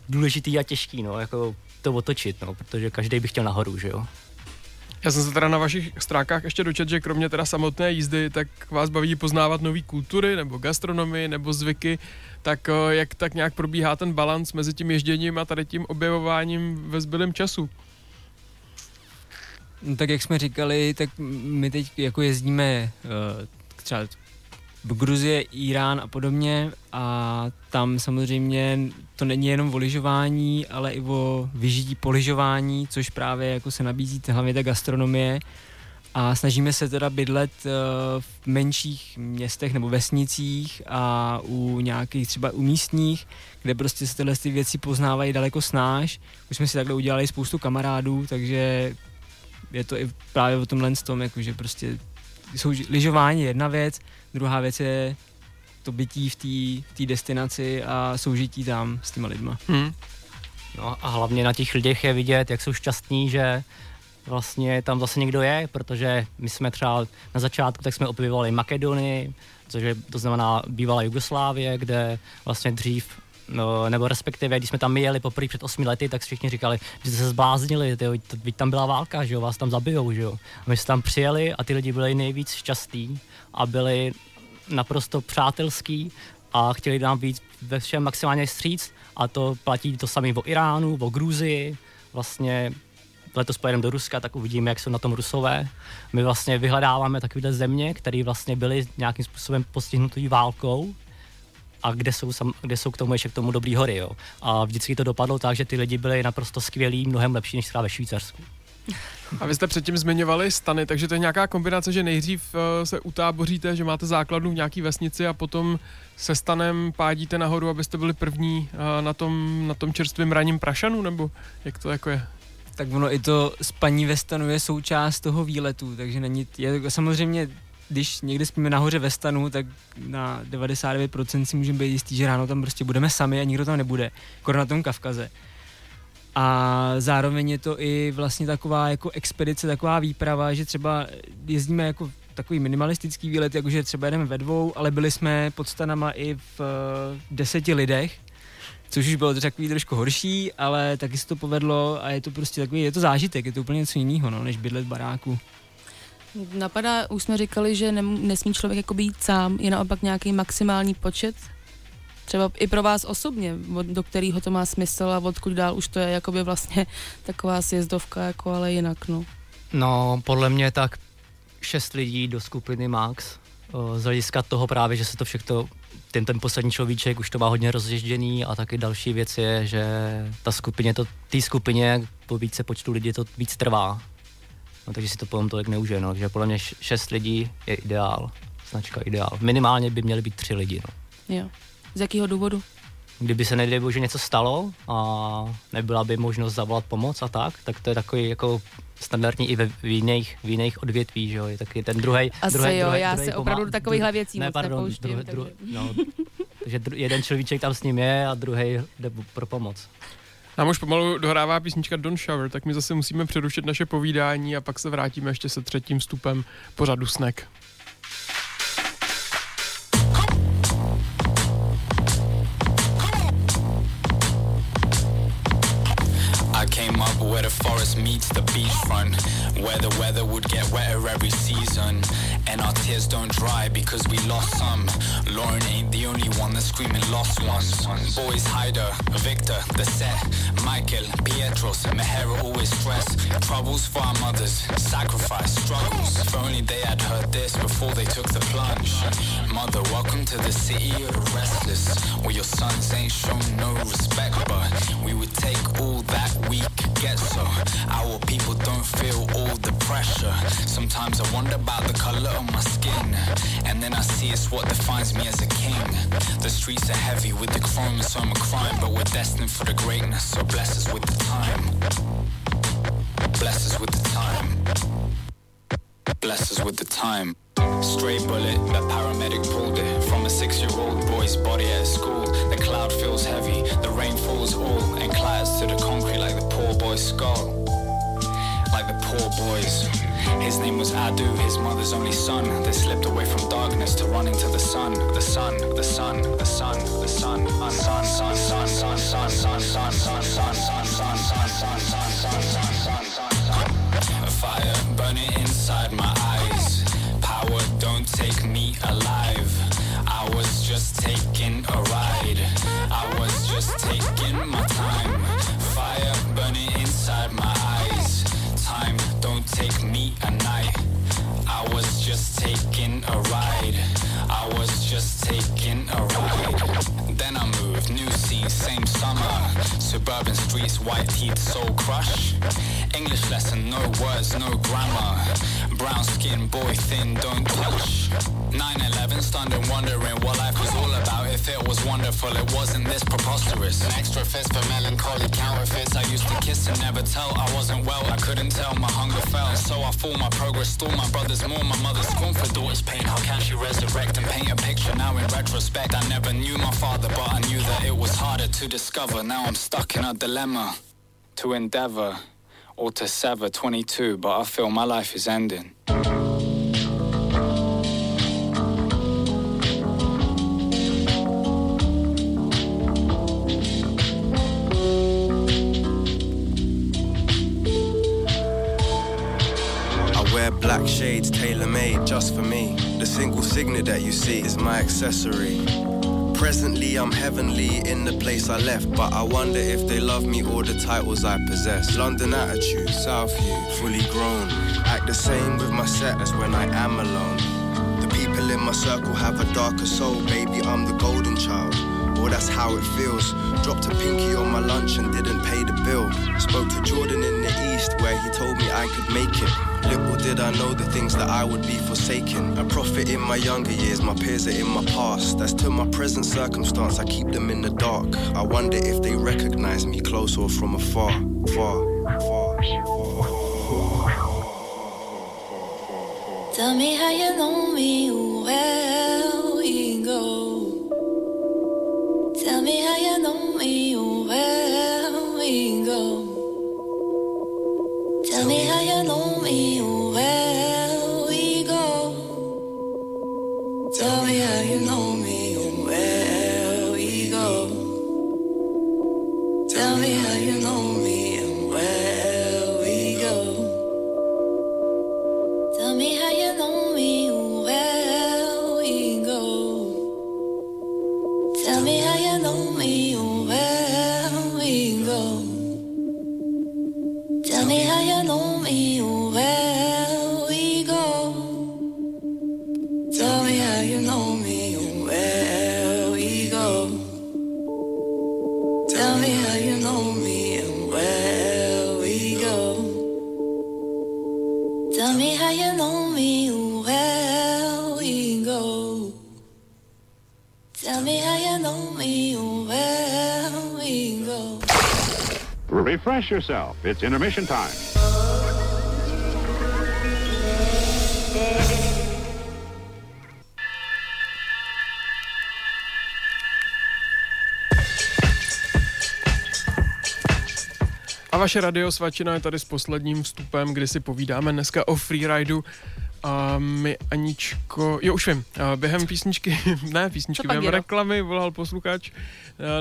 důležitý a těžký, no, jako to otočit, no, protože každý by chtěl nahoru, že jo. Já jsem se teda na vašich stránkách ještě dočetl, že kromě teda samotné jízdy, tak vás baví poznávat nové kultury, nebo gastronomii, nebo zvyky, tak jak tak nějak probíhá ten balanc mezi tím ježděním a tady tím objevováním ve zbylém času? No, tak jak jsme říkali, tak my teď jako jezdíme třeba do Gruzie, Irán a podobně a tam samozřejmě to není jenom o lyžování, ale i o vyžití po lyžování, což právě jako se nabízí hlavně ta gastronomie a snažíme se teda bydlet v menších městech nebo vesnicích a u nějakých třeba u místních, kde prostě se tyhle věci poznávají daleko snáš. Už jsme si takhle udělali spoustu kamarádů, takže je to i právě o tomhle tom, jakože prostě jsou lyžování jedna věc, druhá věc je to bytí v té destinaci a soužití tam s těma lidma. No a hlavně na těch lidech je vidět, jak jsou šťastní, že vlastně tam zase někdo je, protože my jsme třeba na začátku, tak jsme objevovali Makedonii, což je, to znamená bývalá Jugoslávie, kde vlastně dřív No, nebo respektive, když jsme tam jeli poprvé před 8 lety, tak všichni říkali, že se zbláznili, teď tam byla válka, že jo, vás tam zabijou, že jo. A my jsme tam přijeli a ty lidi byli nejvíc šťastní a byli naprosto přátelský a chtěli nám být ve všem maximálně vstříc, a to platí to samé o Iránu, o Gruzii, vlastně letos pojedeme do Ruska, tak uvidíme, jak jsou na tom Rusové. My vlastně vyhledáváme takové země, které vlastně byly nějakým způsobem postihnuté válkou, a kde jsou k tomu ještě k tomu dobrý hory, jo. A vždycky to dopadlo tak, že ty lidi byli naprosto skvělí, mnohem lepší než třeba ve Švýcarsku. A vy jste předtím zmiňovali stany, takže to je nějaká kombinace, že nejdřív se utáboříte, že máte základnu v nějaký vesnici a potom se stanem pádíte nahoru, abyste byli první na tom čerstvém raním prašanu, nebo jak to jako je? Tak ono i to spaní ve stanu je součást toho výletu, takže není, je samozřejmě, když někde spíme nahoře ve stanu, tak na 99% si můžeme být jistí, že ráno tam prostě budeme sami a nikdo tam nebude, jako na tom Kavkaze. A zároveň je to i vlastně taková jako expedice, taková výprava, že třeba jezdíme jako takový minimalistický výlet, jakože třeba jedeme ve 2, ale byli jsme pod stanama i v 10 lidech, což už bylo takový trošku horší, ale taky se to povedlo a je to prostě takový, je to zážitek, je to úplně něco jiného, no, než bydlet v baráku. Napadá, už jsme říkali, že nesmí člověk jako být sám, je naopak nějaký maximální počet, třeba i pro vás osobně, do kterého to má smysl a odkud dál už to je jakoby vlastně taková sjezdovka, jako, ale jinak, no. No, podle mě tak 6 lidí do skupiny max, z hlediska toho právě, že se to všechno, ten poslední človíček už to má hodně rozježděný a taky další věc je, že té skupině po více počtu lidí to víc trvá. No, takže si to potom tolik neužije, no. Takže podle mě 6 lidí je ideál, značka ideál. Minimálně by měly být 3 lidi, no. Jo. Z jakého důvodu? Kdyby se nedej bože něco stalo a nebyla by možnost zavolat pomoc a tak to je takový jako standardní i v jiných odvětví, že jo, je taky ten druhý. Opravdu do takovýchhle věcí moc nepouštím. Takže jeden človíček tam s ním je a druhý jde pro pomoc. Nám už pomalu dohrává písnička Don't Shower, tak my zase musíme přerušit naše povídání a pak se vrátíme ještě se 3. vstupem pořadu SNAC. Where the forest meets the beachfront, where the weather would get wetter every season, and our tears don't dry because we lost some. Lauren ain't the only one that's screaming lost ones. Boys Hyder, Victor, the set, Michael, Pietro, Samahera always stress. Troubles for our mothers, sacrifice, struggles. If only they had heard this before they took the plunge. Mother, welcome to the city of the restless, where your sons ain't shown no respect, but we would take all that we could get. So our people don't feel all the pressure. Sometimes I wonder about the color of my skin, and then I see it's what defines me as a king. The streets are heavy with the chrome and so I'm a crime, but we're destined for the greatness, so bless us with the time. Bless us with the time. Bless us with the time. Stray bullet, the paramedic pulled it from a 6-year-old boy's body at school. The cloud feels heavy, the rain falls all and clatters to the concrete like the poor boy's skull. Like the poor boy's. His name was Adu, his mother's only son. They slipped away from darkness to run into the sun. The sun, the sun, the sun, the sun. Sun, sun, sun, sun, sun, sun, sun, sun, sun, sun, sun, sun, sun, sun, sun, sun, sun. A fire burning inside my eyes. Power don't take me alive. I was just taking a ride. I was just taking my time. Fire burning inside my eyes. Time don't take me at night. I was just taking a ride. I was just taking a ride. Then I moved, new scene, same summer. Suburban streets, white teeth, soul crush. English lesson, no words, no grammar. Brown skin, boy thin, don't touch. 9/11, stunned and wondering what life was all about. If it was wonderful, it wasn't this preposterous. An extra fist for melancholy counterfeits. I used to kiss and never tell. I wasn't well, I couldn't tell, my hunger fell. So I fooled my progress, stole my brother's more. My mother's scorn for daughter's pain. How can she resurrect and paint a picture now in retrospect? I never knew my father, but I knew that it was harder to discover. Now I'm stuck in a dilemma, to endeavor or to sever. 22, but I feel my life is ending. you see is my accessory. Presently I'm heavenly in the place I left, but I wonder if they love me or the titles I possess. London attitude, Southview, fully grown. Act the same with my set as when I am alone. The people in my circle have a darker soul, baby, I'm the golden child. Well, that's how it feels. Dropped a pinky on my lunch and didn't pay the bill. Spoke to Jordan in the East where he told me I could make it. Little did I know the things that I would be forsaken. A prophet in my younger years, my peers are in my past. As to my present circumstance, I keep them in the dark. I wonder if they recognize me close or from afar. Far. Tell me how you know me well. Tell me how you know me, where we go. Tell me how you know me, where we go. Tell me how you know me, where we go. Tell me how you know me, where we go. Tell me how you know me, where we go. Tell me how you know me, where we go. Tell me how you know me, where we go. Tell me how you know me, where we go. Tell me how you know me, where we go. Tell me how you know me, where we go. Tell me how you know me, where we go. Refresh yourself. It's intermission time. A vaše Radio Svačina je tady s posledním vstupem, kdy si povídáme dneska o freeridu. A my, Aničko, jo, už vím, během písničky, během reklamy volal posluchač,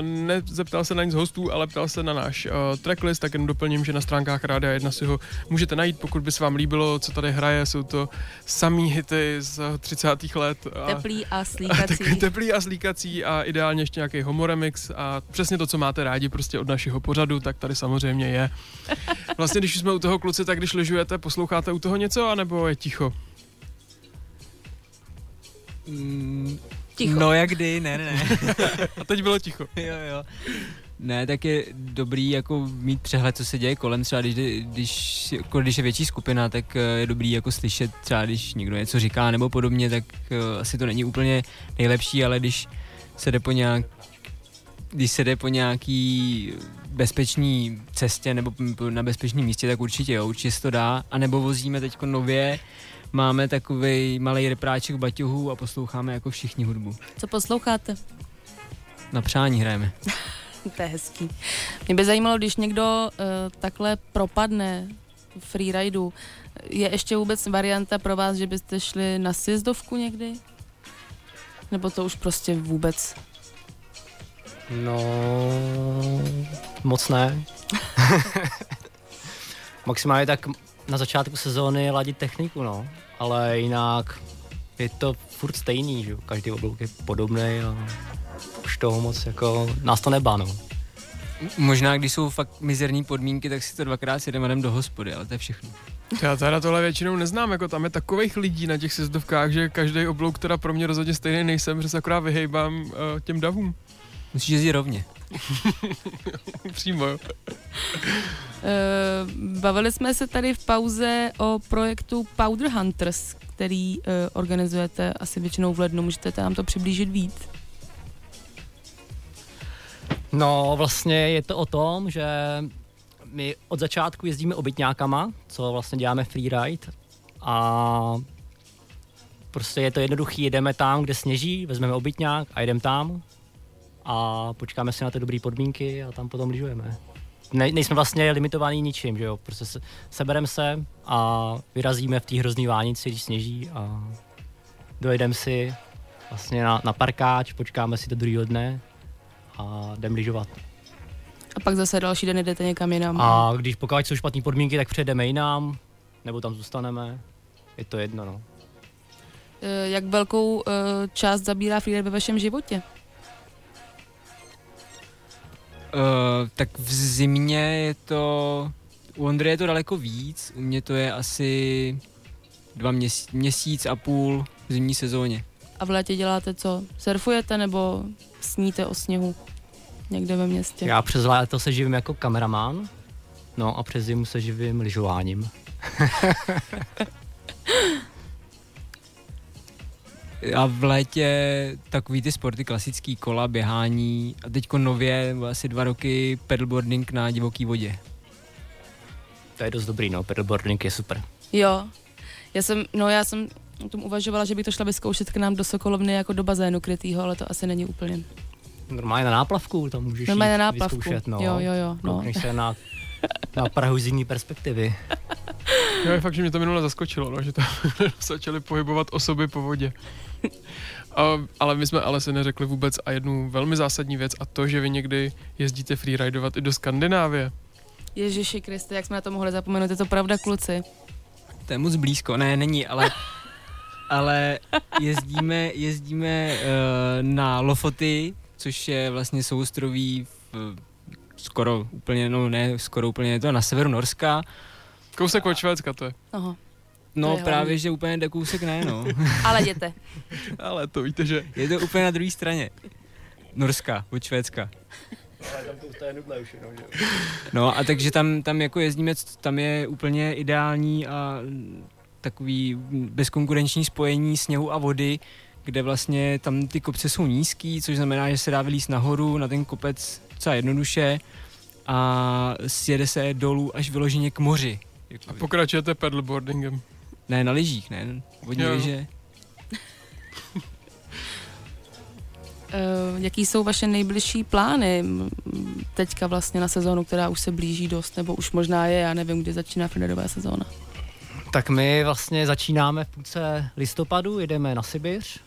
nezeptal se na nic hostů, ale ptal se na náš tracklist, tak jen doplním, že na stránkách Rádia 1 si ho můžete najít, pokud by se vám líbilo, co tady hraje, jsou to samý hity z 30. let. Teplý a slíkací a ideálně ještě nějaký homoremix a přesně to, co máte rádi prostě od našeho pořadu, tak tady samozřejmě je. Vlastně, když jsme u toho, kluci, tak když lyžujete, posloucháte u toho něco, anebo je ticho? Ticho. No jak kdy, ne. A teď bylo ticho. Jo. Ne, tak je dobrý jako mít přehled, co se děje kolem, třeba když je větší skupina, tak je dobrý jako slyšet, třeba když někdo něco říká nebo podobně, tak asi to není úplně nejlepší, ale když se jde po nějaký bezpečné cestě nebo na bezpečném místě, tak určitě se to dá, a nebo vozíme teďko nově. Máme takovej malej repráček baťohů a posloucháme jako všichni hudbu. Co posloucháte? Na přání hrajeme. To je hezký. Mě by zajímalo, když někdo takhle propadne freeridu, je ještě vůbec varianta pro vás, že byste šli na sjezdovku někdy? Nebo to už prostě vůbec? No, moc ne. Maximálně tak na začátku sezóny ladit techniku, no, ale jinak je to furt stejný, že každý oblouk je podobnej a už toho moc jako nás to nebá, no. Možná, když jsou fakt mizerní podmínky, tak si to dvakrát jdeme do hospody, ale to je všechno. Já teda tohle většinou neznám, jako tam je takových lidí na těch sjezdovkách, že každý oblouk teda pro mě rozhodně stejný nejsem, protože se akorát vyhejbám těm davům. Musíš jezdit rovně. Přímo, jo. Bavili jsme se tady v pauze o projektu Powder Hunters, který organizujete asi většinou v lednu. Můžete nám to přiblížit víc? No, vlastně je to o tom, že my od začátku jezdíme obytňákama, co vlastně děláme freeride, a prostě je to jednoduchý, jdeme tam, kde sněží, vezmeme obytňák a jdeme tam a počkáme si na ty dobré podmínky a tam potom lyžujeme. Nejsme vlastně limitovaní ničím, že jo, prostě sebereme se a vyrazíme v té hrozný vánici, když sněží, a dojedeme si vlastně na parkáč, počkáme si do druhého dne a jdeme lyžovat. A pak zase další den jdete někam jinam. A když pokud jsou špatné podmínky, tak přejdeme jinam, nebo tam zůstaneme, je to jedno, no. Jak velkou část zabírá freeride ve vašem životě? Tak v zimě je to... U Ondry je to daleko víc, u mě to je asi 2 měsíc a půl v zimní sezóně. A v létě děláte co? Surfujete nebo sníte o sněhu někde ve městě? Já přes léto se živím jako kameraman, no a přes zimu se živím lyžováním. A v létě takový ty sporty, klasický kola, běhání a teďko nově, asi 2 roky, paddleboarding na divoký vodě. To je dost dobrý, no, paddleboarding je super. Jo, já jsem o tom uvažovala, že bych to šla vyzkoušet k nám do Sokolovny jako do bazénu krytýho, ale to asi není úplně. Normálně na náplavku, tam můžeš normálně jít na náplavku. Vyzkoušet, no. Jo, koukneš se na Prahu z jiný perspektivy. Jo, je fakt, že mě to minule zaskočilo, no, že tam začaly pohybovat osoby po vodě. Ale my jsme ale se neřekli vůbec a jednu velmi zásadní věc, a to, že vy někdy jezdíte freeridovat i do Skandinávie. Ježiši Kriste, jak jsme na to mohli zapomenout, je to pravda, kluci. To je moc blízko, ne, není, ale jezdíme na Lofoty, což je vlastně souostroví skoro úplně, je to na severu Norska. Kousek od Švédska to je. Aha. No je právě, že úplně jde kousek ne, no. Ale jděte. Ale to víte, že... Je to úplně na druhé straně. Norska, od Švédska. Ale tam to je nudné už, no, že? No a takže tam jako jezdíme, tam je úplně ideální a takový bezkonkurenční spojení sněhu a vody, kde vlastně tam ty kopce jsou nízký, což znamená, že se dá vylíst nahoru na ten kopec docela jednoduše a sjede se dolů až vyloženě k moři. A pokračujete paddleboardingem? Ne, na lyžích, ne? Vodní lyže. Jaký jsou vaše nejbližší plány teďka vlastně na sezónu, která už se blíží dost, nebo už možná je, já nevím, kdy začíná freeridová sezóna? Tak my vlastně začínáme v půlce listopadu, jedeme na Sibiř,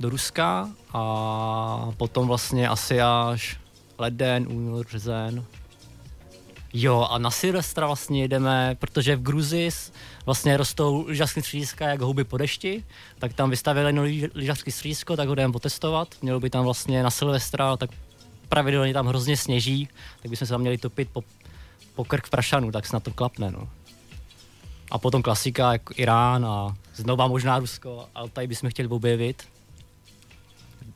do Ruska a potom vlastně asi až leden, únor, březen. Jo, a na Silvestra vlastně jedeme, protože v Gruzii vlastně rostou lyžařské střediska jak houby po dešti, tak tam vystavili jedno lyžařské středisko, tak ho jdeme potestovat. Mělo by tam vlastně na Silvestra, tak pravidelně tam hrozně sněží, tak bychom se tam měli topit po krk v prašanu, tak snad to klapne, no. A potom klasika jako Irán a znova možná Rusko, ale tady bychom chtěli objevit.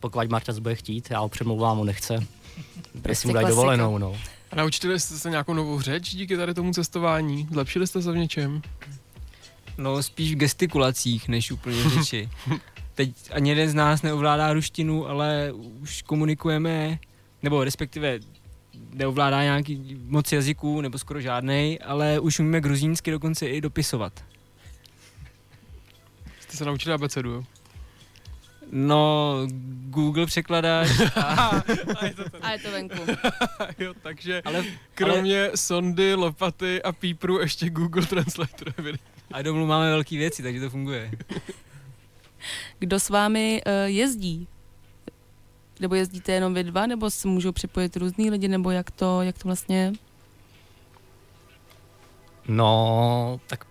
Pokud Marťas bude chtít, já ho přemlouvám, on nechce. Jestli mu dají dovolenou, no. A naučili jste se nějakou novou řeč díky tady tomu cestování? Zlepšili jste se v něčem? No spíš v gestikulacích, než úplně v řeči. Teď ani jeden z nás neovládá ruštinu, ale už komunikujeme, nebo respektive neovládá nějaký moc jazyků, nebo skoro žádnej, ale už umíme gruzínsky dokonce i dopisovat. Jste se naučili abecedu, jo? No, Google překladač a je to venku. Jo, takže kromě sondy, lopaty a pípru ještě Google Translator. A domů máme velký věci, takže to funguje. Kdo s vámi jezdí? Nebo jezdíte jenom vy dva, nebo se můžou připojit různý lidi, nebo jak to vlastně? No, tak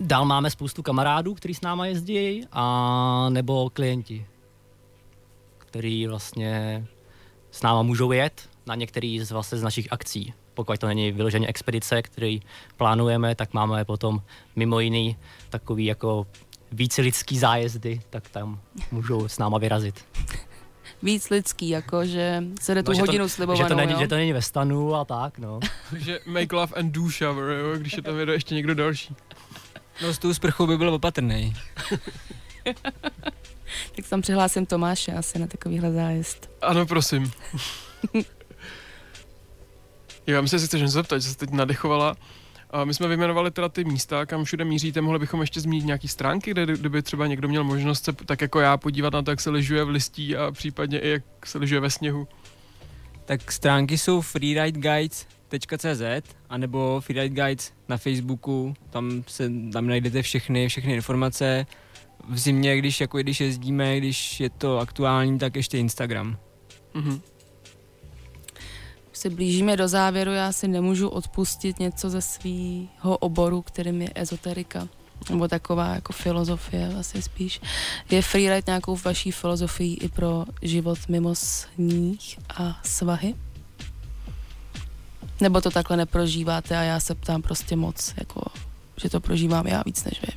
dál máme spoustu kamarádů, kteří s náma jezdí, a nebo klienti, který vlastně s náma můžou jet na některý z našich akcí. Pokud to není vyloženě expedice, který plánujeme, tak máme potom mimo jiný takový jako víc lidský zájezdy, tak tam můžou s náma vyrazit. Víc lidský, jako že se jde tu hodinu slibovanou, že to není ve stanu a tak, no. Že make love and do shower, jo, když je tam jede ještě někdo další. No s tou sprchou by byl opatrnej. Tak tam přihlásím Tomáše asi na takovýhle zájezd. Ano, prosím. Já myslím, že chceš zeptat, že se teď nadechovala. My jsme vyjmenovali teda ty místa, kam všude míříte. Mohli bychom ještě zmínit nějaký stránky, kdyby třeba někdo měl možnost se tak jako já podívat na to, jak se lyžuje v listí a případně i jak se lyžuje ve sněhu. Tak stránky jsou FreeridersGuide.cz anebo Freeride Guides na Facebooku, tam najdete všechny informace. V zimě, když jezdíme, když je to aktuální, tak ještě Instagram. Mhm. Se blížíme do závěru, já si nemůžu odpustit něco ze svýho oboru, kterým je ezoterika. nebo taková jako filozofie asi spíš. Je freeride nějakou vaší filozofií i pro život mimo sníh a svahy? Nebo to takhle neprožíváte a já se ptám prostě moc, jako, že to prožívám já víc než vy?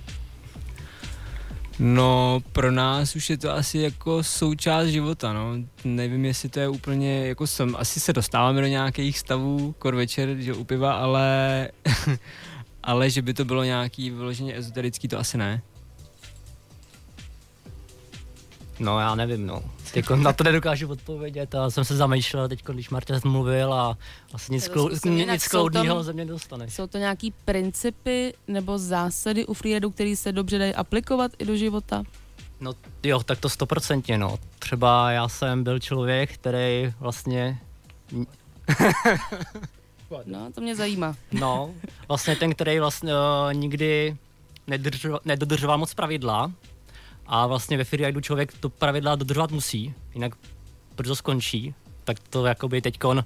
No, pro nás už je to asi jako součást života, no. Nevím, jestli to je úplně, jako asi se dostáváme do nějakých stavů, kor večer, že u piva, ale že by to bylo nějaký vyloženě ezoterický, to asi ne. No, já nevím, no. Teďko na to nedokážu odpovědět a jsem se zamýšlel teď, když Martin mluvil a asi nic kloudného ze mě dostane. Jsou to nějaký principy nebo zásady u freeridu, které se dobře dají aplikovat i do života? No jo, tak to 100%, no. Třeba já jsem byl člověk, který vlastně... No, to mě zajímá. No, vlastně ten, který vlastně nikdy nedodržoval moc pravidla. A vlastně ve freeridu člověk to pravidla dodržovat musí, jinak proto skončí, tak to jakoby teďkon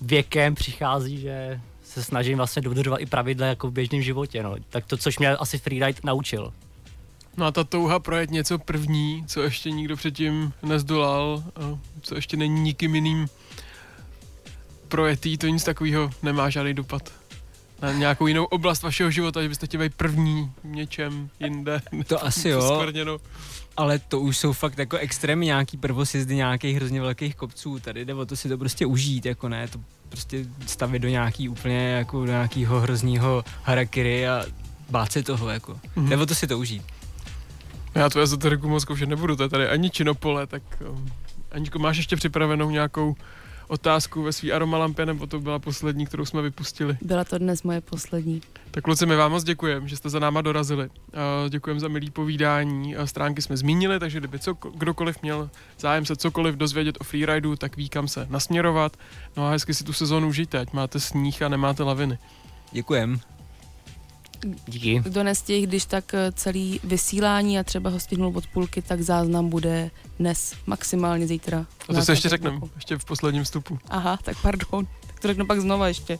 věkem přichází, že se snažím vlastně dodržovat i pravidla jako v běžném životě, no. Tak to, což mě asi freeride naučil. No a ta touha projet něco první, co ještě nikdo předtím nezdolal, co ještě není nikým jiným projetý, to nic takového nemá žádný dopad. Na nějakou jinou oblast vašeho života, že byste chtěli být první něčem jinde. To asi jo, skvrněno. Ale to už jsou fakt jako extrémní nějaký prvosjezdy nějakých hrozně velkých kopců. Tady jde o to si to prostě užít, jako ne, to prostě stavit do nějaký úplně jako do nějakého hroznýho harakiri a bát se toho, jako. Mm-hmm. Jde o to si to užít. Já tu ezoteriku moc zkoušet nebudu, to je tady ani činopole, tak Aničko, máš ještě připravenou nějakou otázku ve svý aromalampě, nebo to byla poslední, kterou jsme vypustili? Byla to dnes moje poslední. Tak kluci, my vám moc děkujeme, že jste za náma dorazili. Děkujeme za milý povídání. Stránky jsme zmínili, takže kdyby kdokoliv měl zájem se cokoliv dozvědět o freeridu, tak ví, kam se nasměrovat. No a hezky si tu sezónu užijte, ať máte sníh a nemáte laviny. Děkujeme. Díky. Kdo nestih, když tak celý vysílání a třeba ho stihnul od půlky, tak záznam bude dnes, maximálně zítra. A to se ještě řekneme, ještě v posledním vstupu. Aha, tak pardon, tak to řeknu pak znova ještě.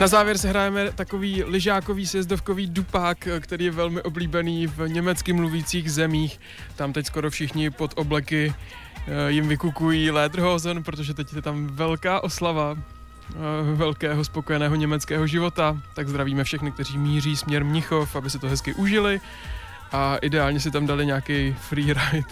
Na závěr si hrajeme takový lyžákový sjezdovkový dupák, který je velmi oblíbený v německy mluvících zemích. Tam teď skoro všichni pod obleky jim vykukují Lederhosen, protože teď je tam velká oslava velkého spokojeného německého života. Tak zdravíme všechny, kteří míří směr Mnichov, aby si to hezky užili a ideálně si tam dali nějaký freeride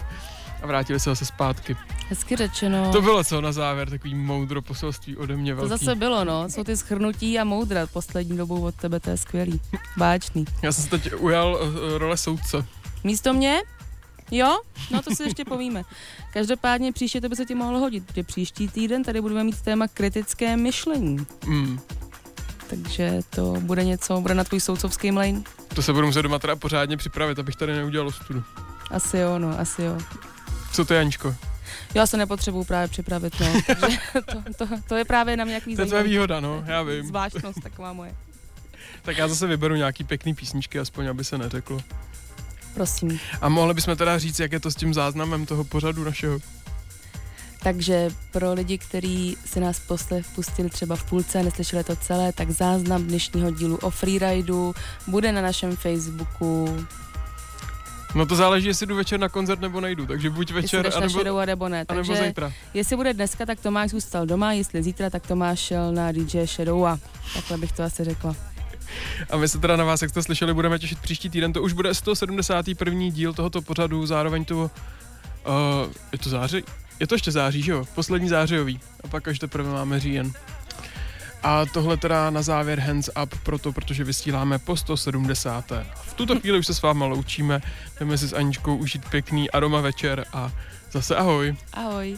a vrátili se zase zpátky. Hezky řečeno. To bylo co na závěr, takový moudro poselství ode mě velký. To zase bylo, no, jsou ty shrnutí a moudra poslední dobou od tebe, to je skvělý, báčný. Já jsem se teď ujal role soudce. Místo mě? Jo? No to si ještě povíme. Každopádně příště to by se ti mohlo hodit, protože příští týden tady budeme mít téma kritické myšlení. Mm. Takže to bude něco, bude na tvůj soudcovský mlejn. To se budu muset doma teda pořádně připravit, abych tady neudělal ostudu. Asi jo. Co to, Janíčko? Já se nepotřebuju právě připravit, no. Takže to je právě na mě nějaký zajímavý. To je výhoda, no, já vím. Zvláštnost taková moje. Tak já zase vyberu nějaký pěkný písničky, aspoň aby se neřeklo. Prosím. A mohli bychom teda říct, jak je to s tím záznamem toho pořadu našeho? Takže pro lidi, kteří si nás pustili třeba v půlce a neslyšeli to celé, tak záznam dnešního dílu o freeridu bude na našem Facebooku. No to záleží, jestli jdu večer na koncert nebo nejdu, takže buď večer, anebo ne. Anebo zítra. Jestli bude dneska, tak Tomáš zůstal doma, jestli zítra, tak Tomáš šel na DJ Shadowa. Takhle bych to asi řekla. A my se teda na vás, jak jste slyšeli, budeme těšit příští týden. To už bude 171. díl tohoto pořadu, zároveň to... je to září? Je to ještě září, že jo? Poslední zářijový. A pak až teprve máme říjen. A tohle teda na závěr hands up proto, protože vysíláme po 170. V tuto chvíli už se s váma loučíme. Jdeme si s Aničkou užít pěkný aroma večer a zase ahoj. Ahoj.